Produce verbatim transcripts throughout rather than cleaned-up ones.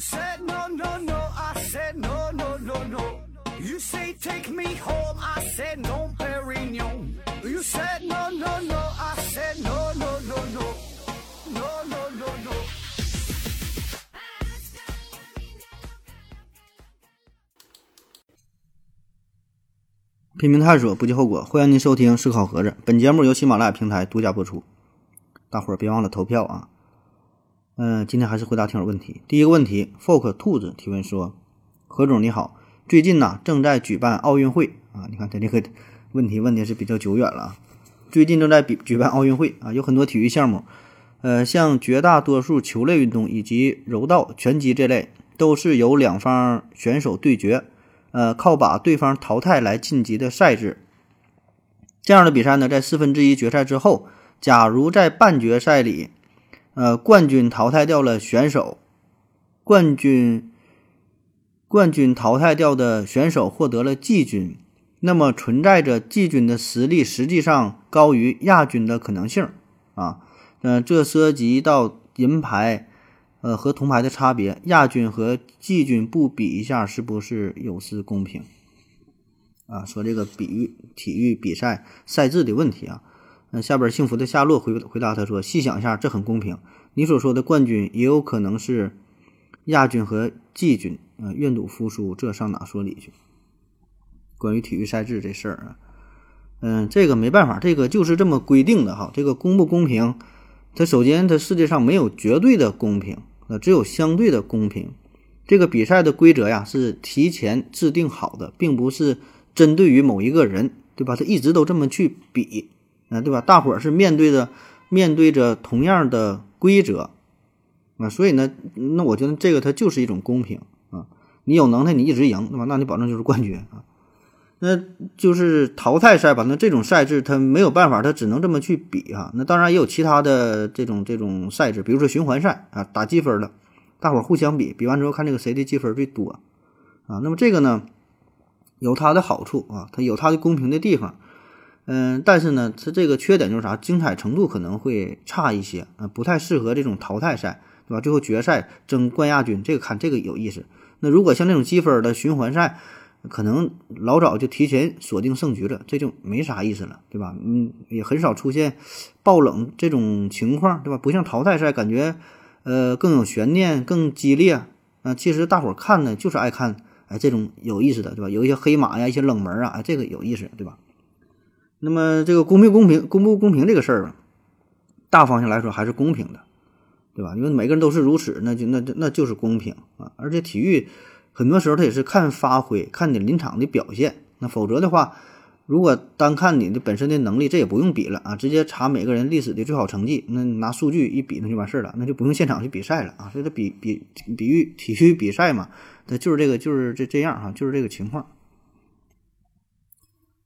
said no no no, I said no no no no. You say take me home, I said no, Perignon. You said no no no, I said no no no no no no no no. 拼命探索，不计后果。欢迎您收听《思考盒子》，本节目由喜马拉雅平台独家播出。大伙儿别忘了投票啊！嗯，今天还是回答听友问题。第一个问题 ，Folk 兔子提问说：“何总你好，最近呢、啊、正在举办奥运会啊，你看他这个问题问题是比较久远了。最近正在比举办奥运会啊，有很多体育项目，呃，像绝大多数球类运动以及柔道、拳击这类，都是由两方选手对决，呃，靠把对方淘汰来晋级的赛制。这样的比赛呢，在四分之一决赛之后。”假如在半决赛里，呃，冠军淘汰掉了选手，冠军冠军淘汰掉的选手获得了季军，那么存在着季军的实力实际上高于亚军的可能性啊。呃，这涉及到银牌呃和铜牌的差别，亚军和季军不比一下，是不是有失公平？啊，说这个比喻体育比赛赛制的问题啊。那下边幸福的夏洛回回答他说，细想一下，这很公平，你所说的冠军也有可能是亚军和季军，呃愿赌服输，这上哪说理去？关于体育赛制这事儿啊，嗯这个没办法，这个就是这么规定的哈。这个公不公平，它首先它世界上没有绝对的公平，呃只有相对的公平。这个比赛的规则呀是提前制定好的，并不是针对于某一个人，对吧？它一直都这么去比。啊，对吧？大伙儿是面对着面对着同样的规则，啊，所以呢，那我觉得这个它就是一种公平啊。你有能耐，你一直赢，对吧？那你保证就是冠军啊。那就是淘汰赛吧？那这种赛制它没有办法，它只能这么去比啊。那当然也有其他的这种这种赛制，比如说循环赛啊，打积分的，大伙儿互相比，比完之后看这个谁的积分最多啊。那么这个呢，有它的好处啊，它有它的公平的地方。嗯，但是呢，它这个缺点就是啥？精彩程度可能会差一些，呃，不太适合这种淘汰赛，对吧？最后决赛争冠亚军，这个看这个有意思。那如果像这种积分的循环赛，可能老早就提前锁定胜局了，这就没啥意思了，对吧？嗯，也很少出现爆冷这种情况，对吧？不像淘汰赛，感觉呃更有悬念，更激烈啊、呃。其实大伙儿看呢，就是爱看哎这种有意思的，对吧？有一些黑马呀，一些冷门啊，哎这个有意思，对吧？那么这个公平公平公不公平这个事儿，大方向来说还是公平的，对吧？因为每个人都是如此，那就那那就是公平啊。而且体育很多时候它也是看发挥，看你临场的表现。那否则的话，如果单看你的本身的能力，这也不用比了啊，直接查每个人历史的最好成绩，那拿数据一比那就完事儿了，那就不用现场去比赛了啊。所以它比比比喻体育比赛嘛，那就是这个就是这这样啊，就是这个情况。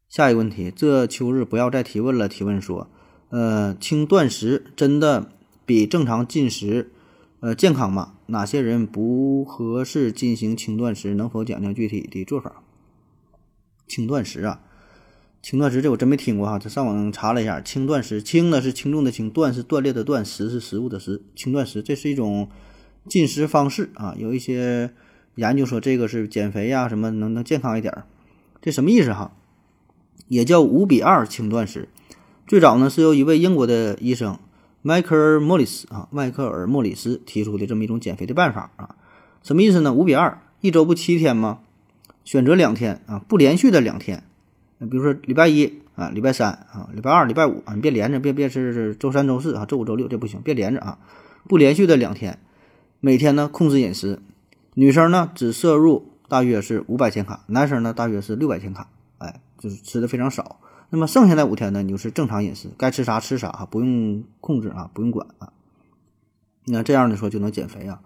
下一个问题，这秋日不要再提问了。提问说，呃，轻断食真的比正常进食，呃，健康吗？哪些人不合适进行轻断食？能否讲讲具体的做法？轻断食啊，轻断食这我真没听过哈，这上网查了一下，轻断食，轻呢是轻重的轻，断是断裂的断，食是食物的食，轻断食这是一种进食方式啊。有一些研究说这个是减肥呀、啊，什么能能健康一点，这什么意思哈？也叫五比二轻断食，最早呢是由一位英国的医生迈克尔·莫里斯啊，迈克尔·莫里斯提出的这么一种减肥的办法啊。什么意思呢？五比二，一周不七天吗？选择两天啊，不连续的两天，比如说礼拜一啊，礼拜三啊，礼拜二、礼拜五啊，你别连着，别别是周三、周四啊，周五、周六这不行，别连着啊，不连续的两天，每天呢控制饮食，女生呢只摄入大约是五百千卡，男生呢大约是六百千卡。哎，就是吃的非常少。那么剩下的五天呢，你就是正常饮食，该吃啥吃啥啊，不用控制啊，不用管啊。那这样的说就能减肥啊。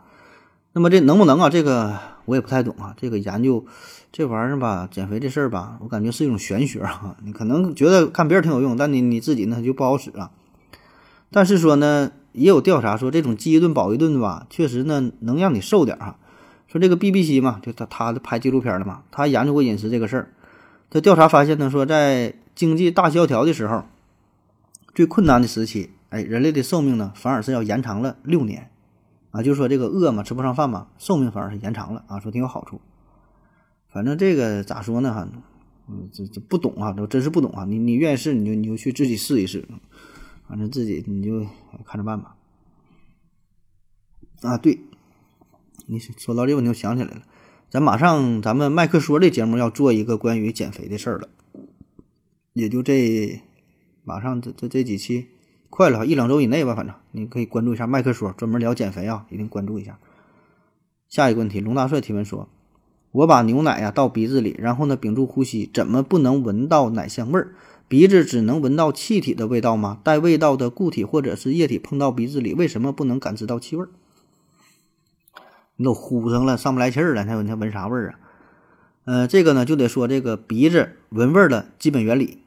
那么这能不能啊？这个我也不太懂啊。这个研究这玩意儿吧，减肥这事儿吧，我感觉是一种玄学啊。你可能觉得看别人挺有用，但你你自己呢就不好使啊。但是说呢，也有调查说，这种饥一顿饱一顿吧，确实呢能让你瘦点啊。说这个 B B C 嘛，就他他拍纪录片了嘛，他研究过饮食这个事儿。他调查发现呢，说在经济大萧条的时候，最困难的时期，哎，人类的寿命呢，反而是要延长了六年。啊，就说这个饿嘛，吃不上饭嘛，寿命反而是延长了啊，说挺有好处。反正这个咋说呢哈，嗯，这这不懂啊，这真是不懂啊。你你愿意试你就你就去自己试一试，反正自己你就看着办吧。啊，对，你说到这个我就想起来了，咱马上咱们麦克说这节目要做一个关于减肥的事儿了，也就这马上这这这几期。快了，一两周以内吧，反正你可以关注一下麦克说，专门聊减肥啊，一定关注一下。下一个问题，龙大帅提问说，我把牛奶呀、啊、到鼻子里，然后呢屏住呼吸，怎么不能闻到奶香味儿？鼻子只能闻到气体的味道吗？带味道的固体或者是液体碰到鼻子里，为什么不能感知到气味？你都呼上了，上不来气儿了，你还闻啥味儿啊？呃，这个呢就得说这个鼻子闻味儿的基本原理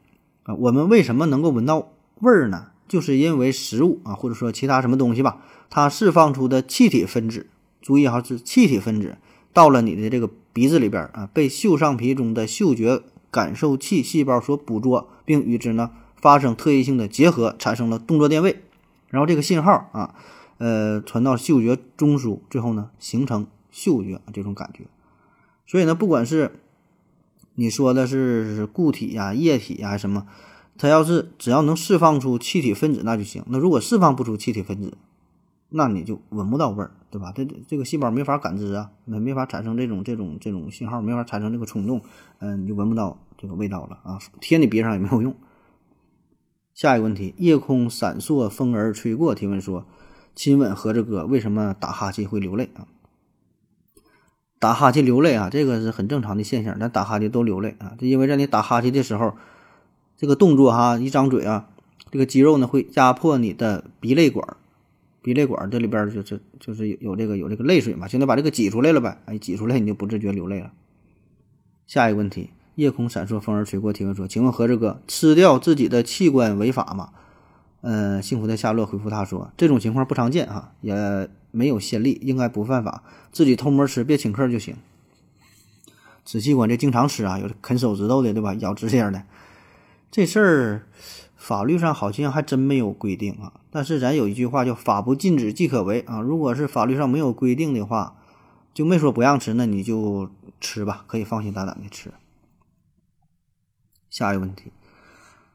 啊。我们为什么能够闻到味儿呢？就是因为食物啊，或者说其他什么东西吧，它释放出的气体分子，注意哈，是气体分子到了你的这个鼻子里边啊，被嗅上皮中的嗅觉感受器细胞所捕捉，并与之呢发生特异性的结合，产生了动作电位，然后这个信号啊，呃，传到嗅觉中枢，最后呢形成嗅觉、啊、这种感觉。所以呢，不管是你说的是固体呀、啊、液体呀、啊、什么。它要是只要能释放出气体分子那就行，那如果释放不出气体分子，那你就闻不到味儿，对吧？这这个细胞没法感知啊，没法产生这种这种这种信号，没法产生这个冲动，嗯、呃，你就闻不到这个味道了啊，贴你鼻上也没有用。下一个问题，夜空闪烁，风儿吹过，提问说，亲吻何志哥，为什么打哈欠会流泪啊？打哈欠流泪啊，这个是很正常的现象，咱打哈欠都流泪啊，就因为在你打哈欠的时候。这个动作哈，一张嘴啊，这个肌肉呢会压迫你的鼻泪管，鼻泪管这里边就是就是有这个有这个泪水嘛，现在把这个挤出来了呗，哎，挤出来你就不自觉流泪了。下一个问题，夜空闪烁，风儿吹过，提问说，请问何志哥，吃掉自己的器官违法吗？呃，幸福的夏洛回复他说，这种情况不常见哈，也没有先例，应该不犯法，自己偷摸吃，别请客就行。吃器官这经常吃啊，有啃手指头的对吧，咬指甲的。这事儿法律上好像还真没有规定啊，但是咱有一句话叫法不禁止即可为啊，如果是法律上没有规定的话，就没说不让吃，那你就吃吧，可以放心大胆的吃。下一个问题，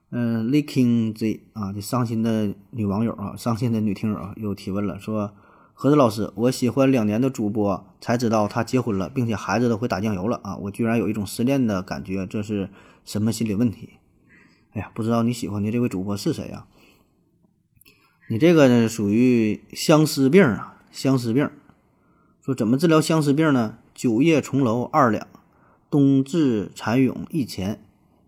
嗯、呃、Likingz 啊，这伤心的女网友啊，伤心的女听友啊，又提问了，说何子老师，我喜欢两年的主播才知道他结婚了，并且孩子都会打酱油了啊，我居然有一种失恋的感觉，这是什么心理问题？哎呀，不知道你喜欢的这位主播是谁啊？你这个属于相思病啊，相思病。说怎么治疗相思病呢？九叶重楼二两，冬至蚕蛹一钱。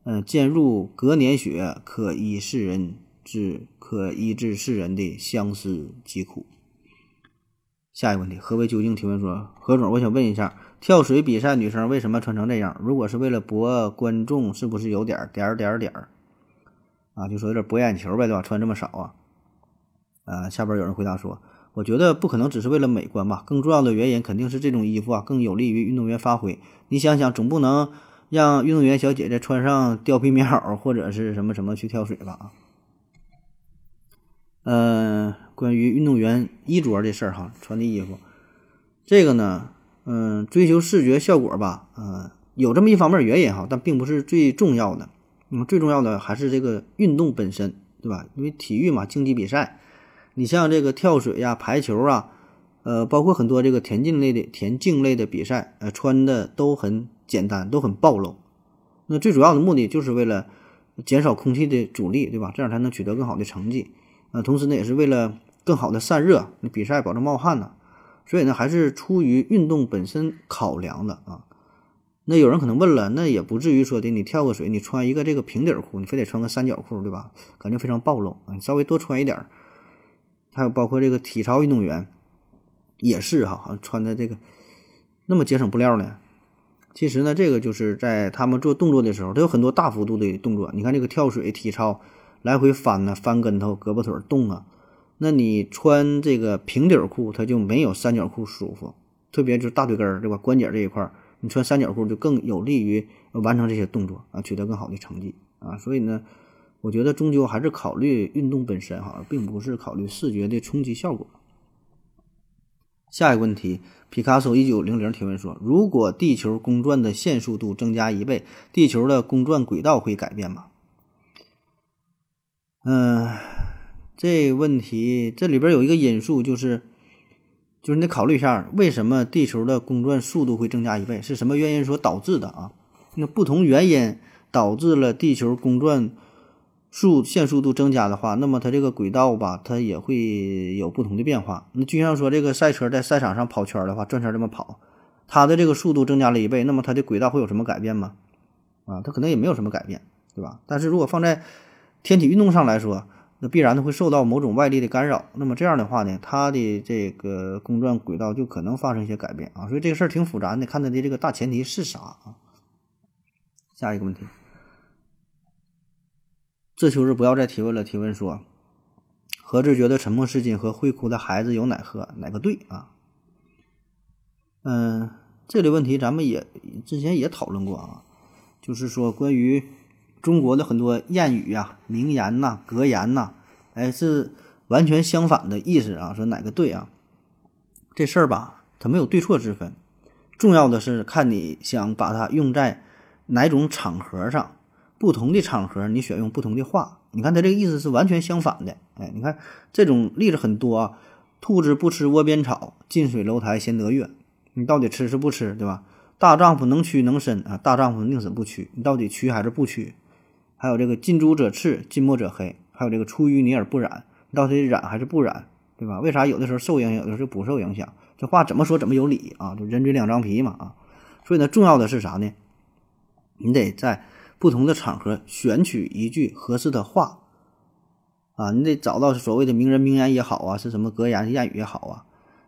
嗯，渐入隔年雪，可医世人治，可医治世人的相思疾苦。下一个问题，何为究竟提问说，何总，我想问一下，跳水比赛女生为什么穿成这样？如果是为了博观众，是不是有点点点点？啊，就说有点博眼球呗，对吧？穿这么少啊，呃，下边有人回答说，我觉得不可能只是为了美观吧，更重要的原因肯定是这种衣服啊，更有利于运动员发挥。你想想，总不能让运动员小姐姐穿上貂皮棉袄或者是什么什么去跳水吧？呃，关于运动员衣着这事儿哈，穿的衣服，这个呢，嗯、呃，追求视觉效果吧，呃，有这么一方面原因哈，但并不是最重要的。嗯，最重要的还是这个运动本身，对吧？因为体育嘛，竞技比赛，你像这个跳水呀、啊、排球啊，呃，包括很多这个田径类的田径类的比赛，呃，穿的都很简单，都很暴露。那最主要的目的就是为了减少空气的阻力，对吧？这样才能取得更好的成绩。呃，同时呢，也是为了更好的散热，你比赛保证冒汗呢、啊。所以呢，还是出于运动本身考量的啊。那有人可能问了，那也不至于说的，你跳个水，你穿一个这个平底裤，你非得穿个三角裤，对吧？感觉非常暴露啊，你稍微多穿一点。还有包括这个体操运动员也是哈，穿的这个那么节省布料呢。其实呢，这个就是在他们做动作的时候，他有很多大幅度的动作。你看这个跳水、体操来回翻呢、啊，翻跟头、胳膊腿动啊。那你穿这个平底裤，它就没有三角裤舒服，特别就是大腿根儿对吧，关节这一块。你穿三角裤就更有利于完成这些动作啊，取得更好的成绩啊，所以呢，我觉得终究还是考虑运动本身哈，并不是考虑视觉的冲击效果。下一个问题，皮卡索一九零零提问说，如果地球公转的线速度增加一倍，地球的公转轨道会改变吗？嗯、呃，这问题这里边有一个因素，就是就是你得考虑一下，为什么地球的公转速度会增加一倍，是什么原因所导致的啊？那不同原因导致了地球公转速线速度增加的话，那么它这个轨道吧，它也会有不同的变化。那就像说这个赛车在赛场上跑圈的话，转圈这么跑，它的这个速度增加了一倍，那么它的轨道会有什么改变吗？啊，它可能也没有什么改变，对吧？但是如果放在天体运动上来说，那必然会受到某种外力的干扰，那么这样的话呢，它的这个公转轨道就可能发生一些改变啊。所以这个事儿挺复杂，你得看它的这个大前提是啥啊。下一个问题，这秋日不要再提问了。提问说，何止觉得沉默是金和会哭的孩子有哪个哪个对啊？嗯，这类问题咱们也之前也讨论过啊，就是说关于中国的很多谚语啊、名言呐、啊、格言呐、啊，哎，是完全相反的意思啊。说哪个对啊？这事儿吧，它没有对错之分，重要的是看你想把它用在哪种场合上，不同的场合你选用不同的话。你看它这个意思是完全相反的。哎，你看这种例子很多啊，兔子不吃窝边草，近水楼台先得月。你到底吃是不吃，对吧？大丈夫能屈能伸啊，大丈夫宁死不屈，你到底屈还是不屈？还有这个近朱者赤，近墨者黑，还有这个出淤泥而不染，你到底染还是不染，对吧？为啥有的时候受影响，有的时候不受影响？这话怎么说怎么有理啊，就人嘴两张皮嘛啊。所以呢，重要的是啥呢？你得在不同的场合选取一句合适的话啊，你得找到所谓的名人名言也好啊，是什么格言谚语也好啊，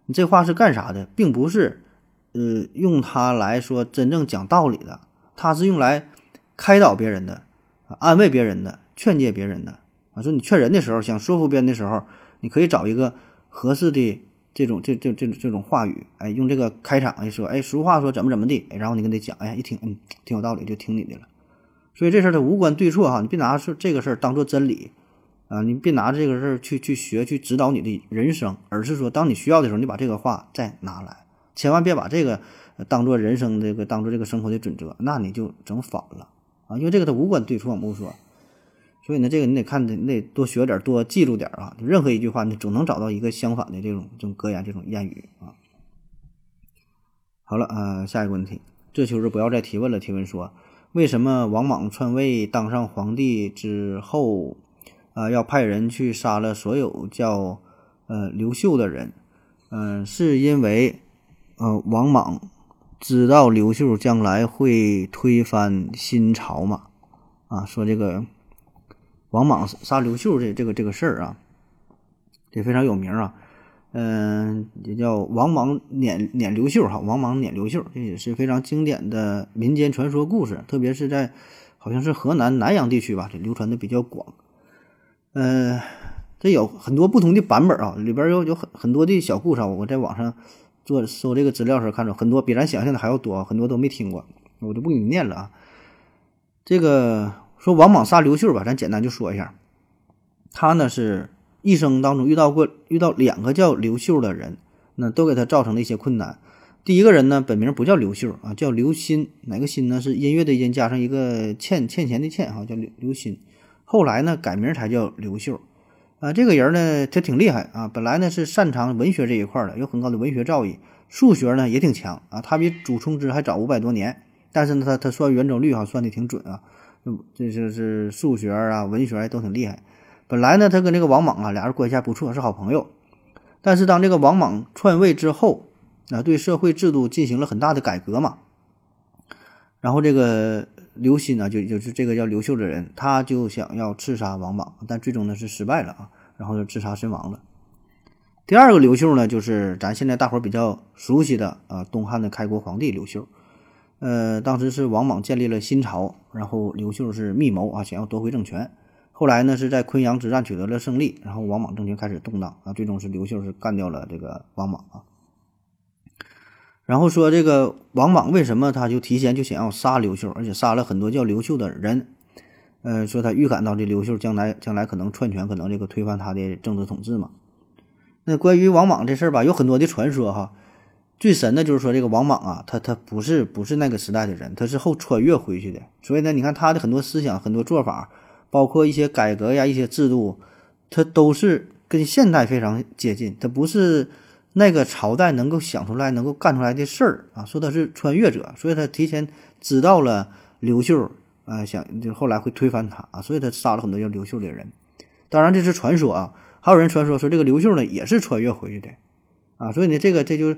你这话是干啥的，并不是呃用它来说真正讲道理的，它是用来开导别人的、啊、安慰别人的、劝诫别人的啊。说你劝人的时候，想说服别人的时候，你可以找一个合适的这种这这这这种话语，哎，用这个开场一说，哎，俗话说怎么怎么地，哎，然后你跟他讲，哎，一听，嗯，挺有道理，就听你的了。所以这事儿它无关对错哈，你别拿这个事儿当做真理啊，你别拿这个事儿去去学去指导你的人生，而是说当你需要的时候，你把这个话再拿来，千万别把这个当做人生这个当做这个生活的准则，那你就整反了啊，因为这个它无关对错，我们不说。所以呢，这个你得看，你得多学点，多记住点啊。任何一句话，你总能找到一个相反的这种这种格言、这种谚语啊。好了，呃，下一个问题，这就是不要再提问了。提问说，为什么王莽篡位当上皇帝之后，啊、呃，要派人去杀了所有叫呃刘秀的人？嗯、呃，是因为呃王莽知道刘秀将来会推翻新朝嘛？啊，说这个。王莽杀刘秀这这个这个事儿啊，这非常有名啊，嗯、呃，也叫王莽撵撵刘秀哈，王莽撵刘秀，这也是非常经典的民间传说故事，特别是在好像是河南南阳地区吧，这流传的比较广。呃，这有很多不同的版本啊，里边有有很很多的小故事，我在网上做搜这个资料时看着很多，比咱想象的还要多，很多都没听过，我就不给你念了啊。这个。说王莽杀刘秀吧，咱简单就说一下，他呢是一生当中遇到过遇到两个叫刘秀的人，那都给他造成了一些困难。第一个人呢，本名不叫刘秀啊，叫刘歆，哪个歆呢？是音乐的音加上一个欠欠钱的欠哈，叫刘刘歆。后来呢改名才叫刘秀啊。这个人呢他挺厉害啊，本来呢是擅长文学这一块的，有很高的文学造诣，数学呢也挺强啊，他比祖冲之还早五百多年，但是呢他他算圆周率哈、啊、算的挺准啊。这就是数学啊文学都挺厉害。本来呢他跟这个王莽啊俩人关系还不错，是好朋友。但是当这个王莽篡位之后啊，对社会制度进行了很大的改革嘛，然后这个刘歆呢就就是这个叫刘秀的人，他就想要刺杀王莽，但最终呢是失败了啊，然后就自杀身亡了。第二个刘秀呢，就是咱现在大伙比较熟悉的啊东汉的开国皇帝刘秀。呃，当时是王莽建立了新朝，然后刘秀是密谋啊，想要夺回政权。后来呢，是在昆阳之战取得了胜利，然后王莽政权开始动荡啊，最终是刘秀是干掉了这个王莽啊。然后说这个王莽为什么他就提前就想要杀刘秀，而且杀了很多叫刘秀的人？呃，说他预感到这刘秀将来将来可能篡权，可能这个推翻他的政治统治嘛。那关于王莽这事儿吧，有很多的传说哈。最神的就是说这个王莽啊，他他不是不是那个时代的人，他是后穿越回去的。所以呢，你看他的很多思想、很多做法，包括一些改革呀、一些制度，他都是跟现代非常接近。他不是那个朝代能够想出来、能够干出来的事儿啊。说他是穿越者，所以他提前知道了刘秀啊、呃，想就后来会推翻他、啊，所以他杀了很多叫刘秀的人。当然这是传说啊。还有人传说说这个刘秀呢也是穿越回去的，啊，所以呢这个这就，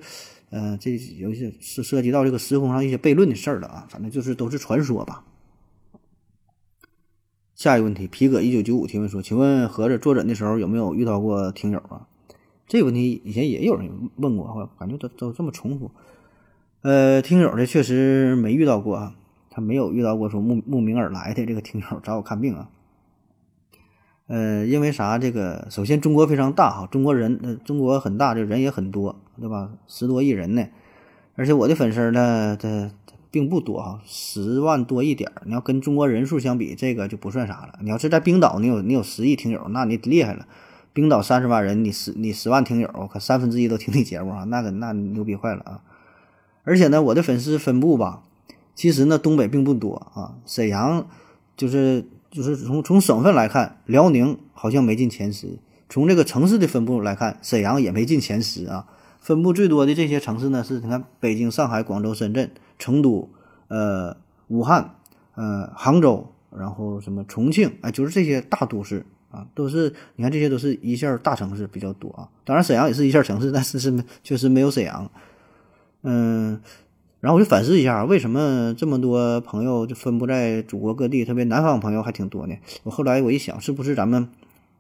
呃，这有些是涉及到这个时空上一些悖论的事儿了啊，反正就是都是传说吧。下一个问题，皮革一九九五提问说，请问合着坐诊的时候有没有遇到过听友啊？这个问题以前也有人问过，感觉都都这么重复。呃，听友的确实没遇到过啊，他没有遇到过说慕慕名而来的这个听友找我看病啊。呃，因为啥？这个首先中国非常大哈，中国人，呃，中国很大，这人也很多，对吧？十多亿人呢，而且我的粉丝呢，这并不多哈，十万多一点。你要跟中国人数相比，这个就不算啥了。你要是在冰岛，你有你有十亿听友，那你厉害了。冰岛三十万人，你十你十万听友，可三分之一都听你节目啊，那个那牛逼坏了啊！而且呢，我的粉丝分布吧，其实呢，东北并不多啊，沈阳就是。就是从从省份来看，辽宁好像没进前十。从这个城市的分布来看，沈阳也没进前十啊。分布最多的这些城市呢，是你看北京、上海、广州、深圳、成都、呃武汉、呃杭州，然后什么重庆，哎，就是这些大都市啊，都是你看这些都是一线大城市比较多啊。当然沈阳也是一线城市，但是是确实没有沈阳。嗯。然后我就反思一下，为什么这么多朋友就分布在祖国各地，特别南方朋友还挺多呢？我后来我一想，是不是咱们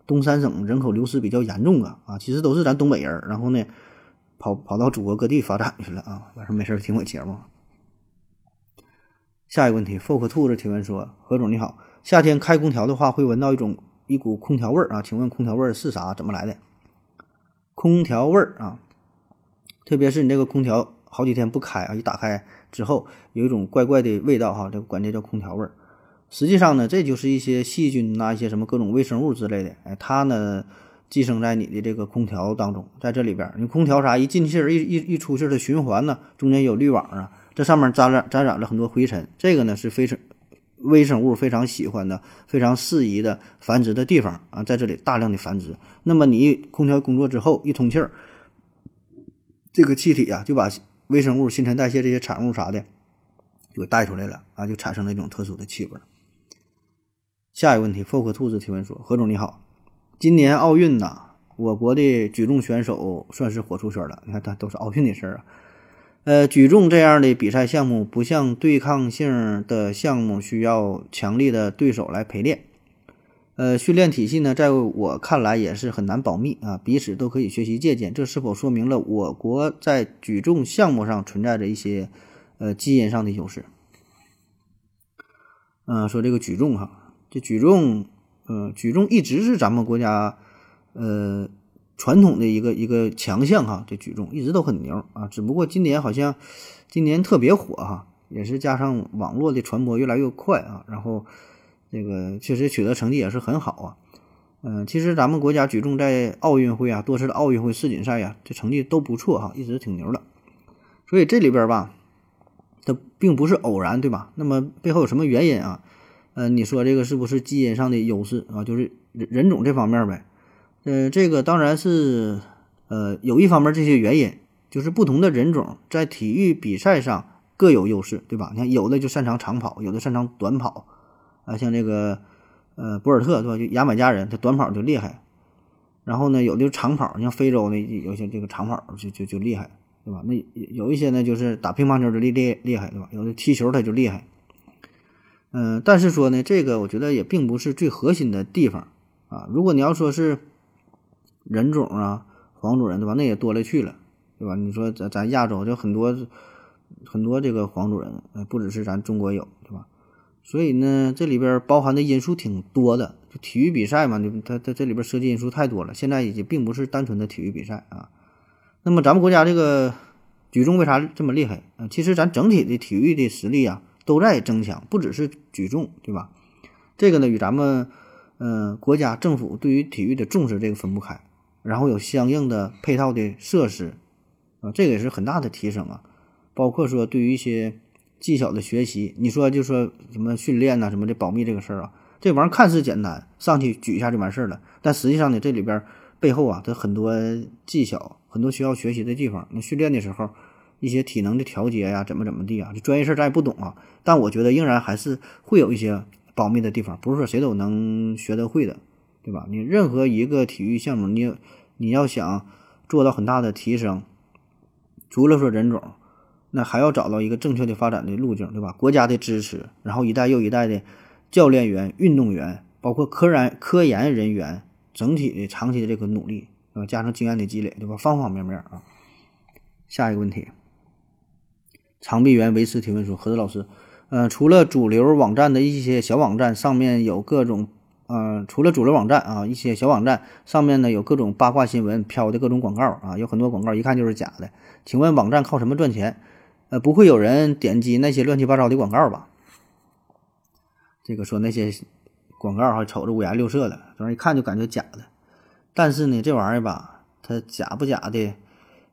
东三省人口流失比较严重啊？啊，其实都是咱东北人，然后呢，跑跑到祖国各地发展去了啊。晚上没事听我节目。下一个问题 ，folk 兔子提问说：何总你好，夏天开空调的话会闻到一种一股空调味儿啊，请问空调味儿是啥？怎么来的？空调味儿啊，特别是你这个空调。好几天不开啊，一打开之后有一种怪怪的味道哈，这管这叫空调味儿。实际上呢，这就是一些细菌呐、啊，一些什么各种微生物之类的，哎，它呢寄生在你的这个空调当中，在这里边，你空调啥一进气儿一一一出气儿的循环呢，中间有滤网啊，这上面沾染沾染了很多灰尘，这个呢是非常微生物非常喜欢的、非常适宜的繁殖的地方啊，在这里大量的繁殖。那么你空调工作之后一通气儿，这个气体啊就把微生物、新陈代谢这些产物啥的就带出来了啊，就产生了一种特殊的气味。下一个问题 folk 兔子提问说，何总你好，今年奥运呐、啊，我国的举重选手算是火出圈了，你看它都是奥运的事儿啊。呃，举重这样的比赛项目不像对抗性的项目需要强力的对手来陪练，呃，训练体系呢，在我看来也是很难保密啊，彼此都可以学习借鉴。这是否说明了我国在举重项目上存在着一些呃基因上的优势？嗯、呃，说这个举重哈，这举重，嗯、呃，举重一直是咱们国家呃传统的一个一个强项哈，这举重一直都很牛啊，只不过今年好像今年特别火哈，也是加上网络的传播越来越快啊，然后。这个确实取得成绩也是很好啊，嗯、呃，其实咱们国家举重在奥运会啊、多次的奥运会世锦赛啊，这成绩都不错哈、啊，一直挺牛的。所以这里边吧，它并不是偶然，对吧？那么背后有什么原因啊？呃，你说这个是不是基因上的优势啊？就是人种这方面呗。呃，这个当然是呃有一方面这些原因，就是不同的人种在体育比赛上各有优势，对吧？你看有的就擅长长跑，有的擅长短跑。啊，像这个，呃，博尔特对吧？就牙买加人，他短跑就厉害。然后呢，有的就是长跑，像非洲呢，有些这个长跑就就就厉害，对吧？那有一些呢，就是打乒乓球就厉厉厉害，对吧？有的踢球他就厉害。嗯、呃，但是说呢，这个我觉得也并不是最核心的地方啊。如果你要说是人种啊，黄种人对吧？那也多了去了，对吧？你说咱咱亚洲就很多很多这个黄种人，呃，不只是咱中国有，对吧？所以呢，这里边包含的因素挺多的，就体育比赛嘛，它它这里边涉及因素太多了。现在已经并不是单纯的体育比赛啊。那么咱们国家这个举重为啥这么厉害啊？其实咱整体的体育的实力啊都在增强，不只是举重，对吧？这个呢与咱们呃国家政府对于体育的重视这个分不开然后有相应的配套的设施啊，这个也是很大的提升啊。包括说对于一些技巧的学习，你说就说什么训练呐、啊，什么的保密这个事儿啊，这玩意儿看似简单，上去举一下就完事儿了，但实际上呢，这里边背后啊，它很多技巧，很多需要学习的地方。那训练的时候，一些体能的调节呀、啊，怎么怎么地啊，这专业事咱也不懂啊，但我觉得仍然还是会有一些保密的地方，不是说谁都能学得会的，对吧？你任何一个体育项目，你你要想做到很大的提升，除了说人种，那还要找到一个正确的发展的路径，对吧？国家的支持，然后一代又一代的教练员、运动员，包括科研科研人员整体的长期的这个努力，啊，加上经验的积累，对吧？方方面面啊。下一个问题，长臂猿维斯提问说：“何子老师，呃，除了主流网站的一些小网站上面有各种，呃，除了主流网站啊，一些小网站上面呢有各种八卦新闻飘的各种广告啊，有很多广告一看就是假的。请问网站靠什么赚钱？”呃，不会有人点击那些乱七八糟的广告吧？这个说那些广告还瞅着五颜六色的，总一看就感觉假的。但是呢，这玩意儿吧，它假不假的，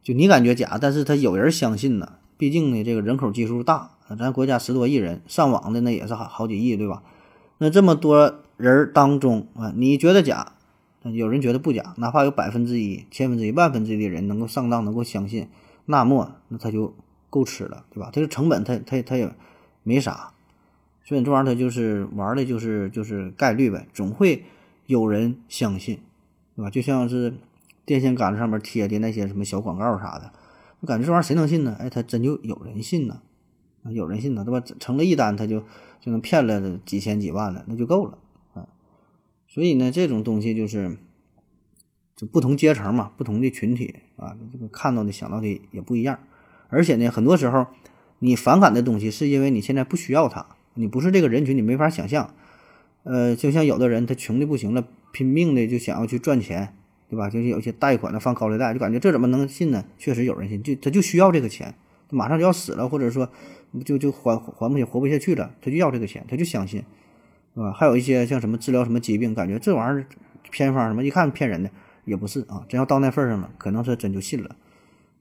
就你感觉假，但是它有人相信呢。毕竟呢，这个人口基数大，咱国家十多亿人，上网的那也是好几亿，对吧？那这么多人当中啊，你觉得假，有人觉得不假，哪怕有百分之一、千分之一、万分之一的人能够上当，能够相信，那么那他就够吃了，对吧？这个成本它它它也没啥，所以这玩意儿它就是玩的就是就是概率呗，总会有人相信，对吧？就像是电线杆子上面贴的那些什么小广告啥的，我感觉这玩意儿谁能信呢？哎，它真就有人信呢，有人信呢，对吧？成了一单，它就就能骗了几千几万了，那就够了啊。所以呢，这种东西就是就不同阶层嘛，不同的群体啊，这个看到的想到的也不一样。而且呢，很多时候你反感的东西是因为你现在不需要它，你不是这个人群，你没法想象。呃，就像有的人他穷的不行了，拼命的就想要去赚钱，对吧？就是有些贷款的放高利贷，就感觉这怎么能信呢？确实有人信，就他就需要这个钱，马上就要死了，或者说就就还还不下活不下去了，他就要这个钱，他就相信，对吧？还有一些像什么治疗什么疾病，感觉这玩意儿偏方什么一看骗人的，也不是啊，真要到那份上了，可能他真就信了。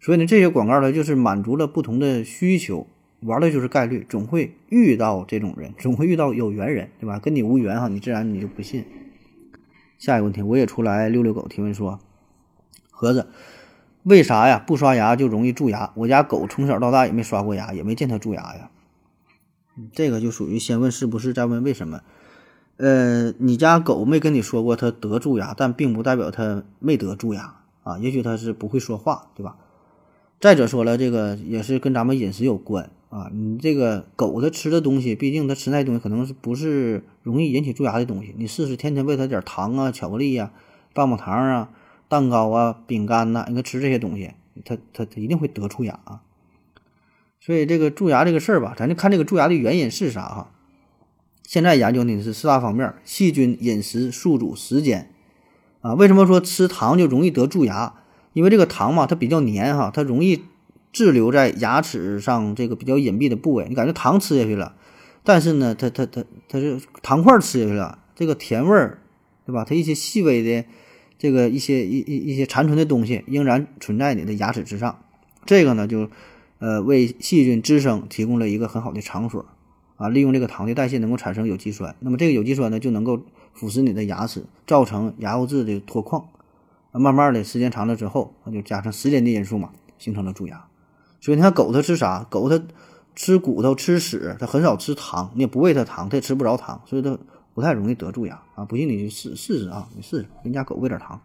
所以呢，这些广告呢，就是满足了不同的需求，玩的就是概率，总会遇到这种人，总会遇到有缘人，对吧？跟你无缘哈，你自然你就不信。下一个问题，我也出来溜溜狗提问说，盒子，为啥呀不刷牙就容易蛀牙？我家狗从小到大也没刷过牙，也没见它蛀牙呀。这个就属于先问是不是，再问为什么。呃，你家狗没跟你说过它得蛀牙，但并不代表它没得蛀牙啊，也许它是不会说话，对吧？再者说了，这个也是跟咱们饮食有关啊。你这个狗它吃的东西，毕竟它吃那东西可能是不是容易引起蛀牙的东西。你试试天天喂它点糖啊、巧克力啊、棒棒糖啊、蛋糕啊、饼干呐、啊，你看吃这些东西，它它它一定会得蛀牙啊。所以这个蛀牙这个事儿吧，咱就看这个蛀牙的原因是啥哈。现在研究呢是四大方面：细菌、饮食、宿主、时间。啊，为什么说吃糖就容易得蛀牙？因为这个糖嘛，它比较黏哈，它容易滞留在牙齿上这个比较隐蔽的部位。你感觉糖吃下去了，但是呢，它它它它是糖块吃下去了，这个甜味儿，对吧？它一些细微的这个一些一一一些残存的东西，仍然存在你的牙齿之上。这个呢，就呃为细菌滋生提供了一个很好的场所啊。利用这个糖的代谢，能够产生有机酸。那么这个有机酸呢，就能够腐蚀你的牙齿，造成牙釉质的脱矿。慢慢的时间长了之后，那就加上时间的因素嘛，形成了蛀牙。所以你看狗它吃啥？狗它吃骨头、吃屎，它很少吃糖，你也不喂它糖，它也吃不着糖，所以它不太容易得蛀牙啊。不信你就试试试啊，你试试人家狗喂点糖。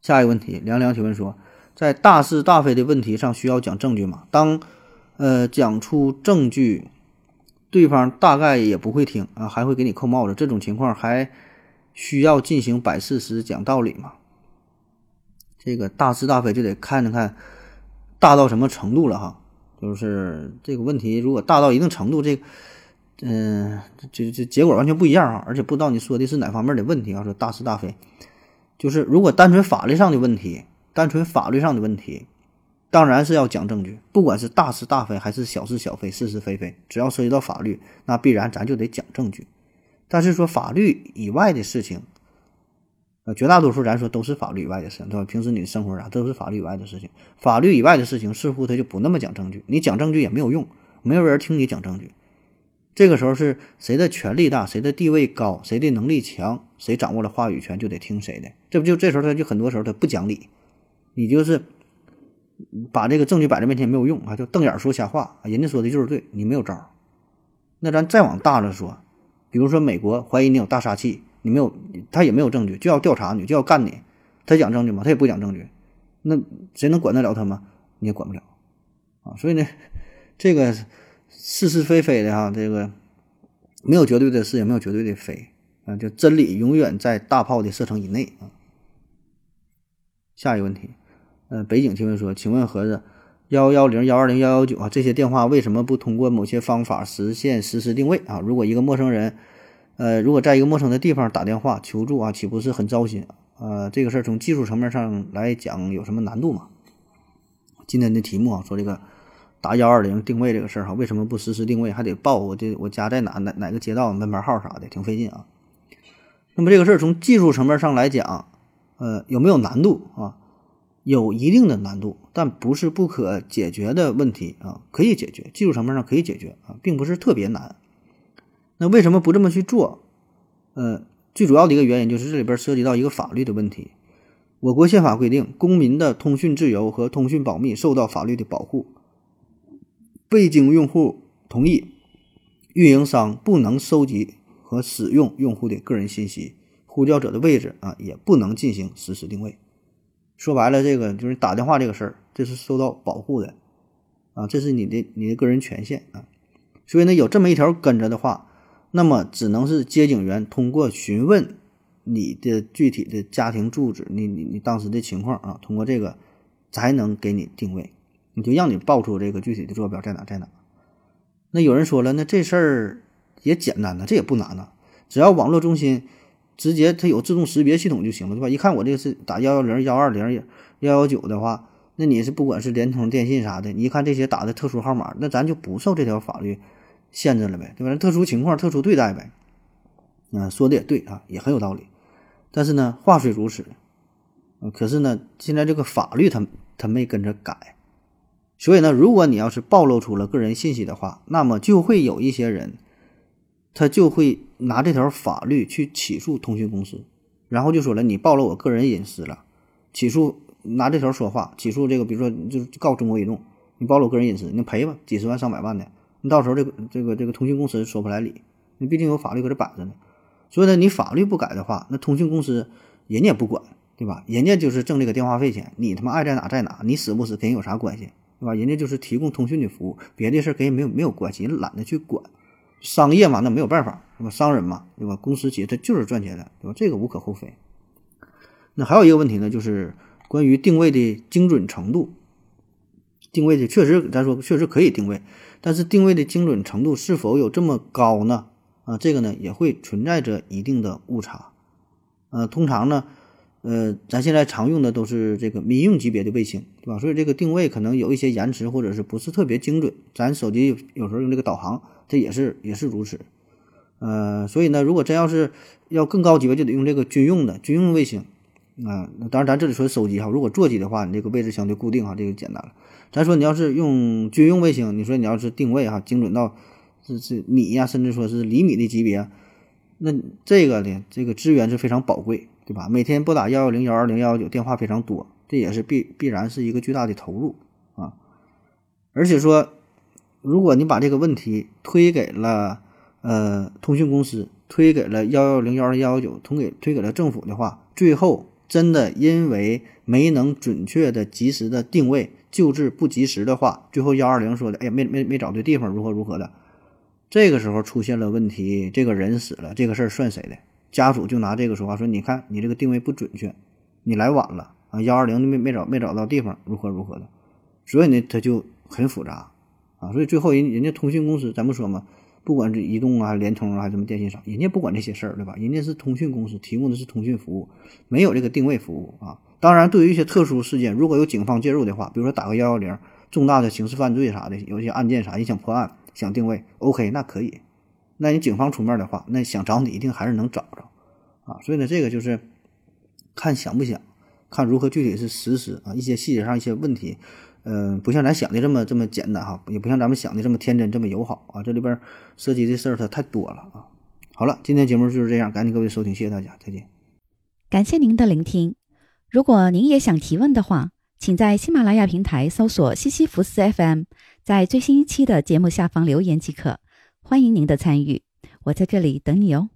下一个问题，梁梁提问说，在大是大非的问题上需要讲证据吗？当呃讲出证据，对方大概也不会听啊，还会给你扣帽子，这种情况还需要进行摆事实讲道理吗？这个大是大非就得看着看大到什么程度了哈。就是这个问题如果大到一定程度，这个嗯、呃、这这结果完全不一样啊，而且不知道你说的是哪方面的问题啊。说大是大非，就是如果单纯法律上的问题，单纯法律上的问题当然是要讲证据，不管是大是大非还是小是小非、是是非非，只要涉及到法律，那必然咱就得讲证据。但是说法律以外的事情，呃，绝大多数咱说都是法律以外的事，对吧？平时你生活啥都是法律以外的事情，法律以外的事情似乎它就不那么讲证据，你讲证据也没有用，没有人听你讲证据。这个时候是谁的权力大，谁的地位高，谁的能力强，谁掌握了话语权就得听谁的。这不就这时候他就很多时候他不讲理，你就是把这个证据摆在面前没有用啊，就瞪眼说瞎话，人家说的就是对，你没有招。那咱再往大了说，比如说美国怀疑你有大杀器，你没有，他也没有证据，就要调查你，就要干你，他讲证据吗？他也不讲证据，那谁能管得了他吗？你也管不了啊。所以呢，这个是是非非的哈，这个没有绝对的是，也没有绝对的非啊，就真理永远在大炮的射程以内啊。下一个问题，呃，北景提问说，请问盒子一一零、一二零、一一九啊这些电话为什么不通过某些方法实现实时定位啊？如果一个陌生人，呃，如果在一个陌生的地方打电话求助啊，岂不是很糟心？呃，这个事儿从技术层面上来讲有什么难度吗？今天的题目啊，说这个打一二零定位这个事儿哈，为什么不实时定位，还得报我这我家在哪哪哪个街道门牌号啥的，挺费劲啊。那么这个事儿从技术层面上来讲，呃，有没有难度啊？有一定的难度，但不是不可解决的问题啊，可以解决，技术层面上可以解决啊，并不是特别难。那为什么不这么去做？呃，最主要的一个原因就是这里边涉及到一个法律的问题。我国宪法规定，公民的通讯自由和通讯保密受到法律的保护。未经用户同意，运营商不能收集和使用用户的个人信息，呼叫者的位置啊也不能进行实时定位。说白了，这个就是打电话这个事儿，这是受到保护的啊，这是你的你的个人权限啊。所以呢，有这么一条跟着的话，那么只能是接警员通过询问你的具体的家庭住址，你你你当时的情况啊，通过这个才能给你定位，你就让你报出这个具体的坐标在哪在哪。那有人说了，那这事儿也简单的，这也不难啊，只要网络中心直接它有自动识别系统就行了，对吧？一看我这个是打一一零、一二零、一一九的话，那你是不管是联通、电信啥的，你一看这些打的特殊号码，那咱就不受这条法律限制了呗，对吧？特殊情况特殊对待呗。嗯、呃，说的也对啊，也很有道理。但是呢，话虽如此，呃、可是呢，现在这个法律它它没跟着改，所以呢，如果你要是暴露出了个人信息的话，那么就会有一些人，他就会拿这条法律去起诉通讯公司，然后就说了，你暴露我个人隐私了，起诉拿这条说话起诉这个，比如说就是告中国移动，你暴露我个人隐私，你赔吧，几十万上百万的。你到时候这个这个这个通讯公司说不来理，你毕竟有法律搁这摆着呢。所以呢，你法律不改的话，那通讯公司人家也不管，对吧？人家就是挣这个电话费钱，你他妈爱在哪在哪，你死不死跟人有啥关系，对吧？人家就是提供通讯的服务，别的事跟人没有没有关系，人懒得去管。商业嘛，那没有办法，对吧？商人嘛，对吧？公司企业它就是赚钱的，对吧？这个无可厚非。那还有一个问题呢，就是关于定位的精准程度。定位的确实，咱说确实可以定位，但是定位的精准程度是否有这么高呢？啊，这个呢也会存在着一定的误差。呃，通常呢，呃，咱现在常用的都是这个民用级别的卫星，对吧？所以这个定位可能有一些延迟，或者是不是特别精准。咱手机 有, 有时候用这个导航，这也是也是如此。呃，所以呢，如果真要是要更高级别，就得用这个军用的军用卫星。啊、呃，当然咱这里说手机哈，如果座机的话，你这个位置相对固定哈，这个简单了。咱说你要是用军用卫星，你说你要是定位哈，精准到是是米呀、啊，甚至说是厘米的级别，那这个呢，这个资源是非常宝贵，对吧？每天拨打一一零、一二零、一一九电话非常多，这也是必必然是一个巨大的投入啊。而且说，如果你把这个问题推给了呃通讯公司，推给了一一零、一二零、一一九，推给推给了政府的话，最后真的因为没能准确的及时的定位，救治不及时的话，最后一二零说的，哎呀，没没没找对地方，如何如何的，这个时候出现了问题，这个人死了，这个事儿算谁的？家属就拿这个说话说，你看你这个定位不准确，你来晚了啊，一二零没没找没找到地方，如何如何的，所以呢，它就很复杂啊，所以最后人人家通讯公司，咱不说嘛，不管是移动啊、联通啊，还是什么电信啥，人家不管这些事儿，对吧？人家是通讯公司，提供的是通讯服务，没有这个定位服务啊。当然，对于一些特殊事件，如果有警方介入的话，比如说打个一一零，重大的刑事犯罪啥的，有些案件啥，你想破案、想定位 ，OK， 那可以。那你警方出面的话，那想找你一定还是能找着啊。所以呢，这个就是看想不想，看如何具体是实施啊，一些细节上一些问题，嗯、呃，不像咱想的这么这么简单哈，也不像咱们想的这么天真这么友好啊，这里边涉及的事儿它太多了啊。好了，今天节目就是这样，感谢各位收听，谢谢大家，再见。感谢您的聆听。如果您也想提问的话，请在喜马拉雅平台搜索西西弗斯 F M， 在最新一期的节目下方留言即可，欢迎您的参与，我在这里等你哦。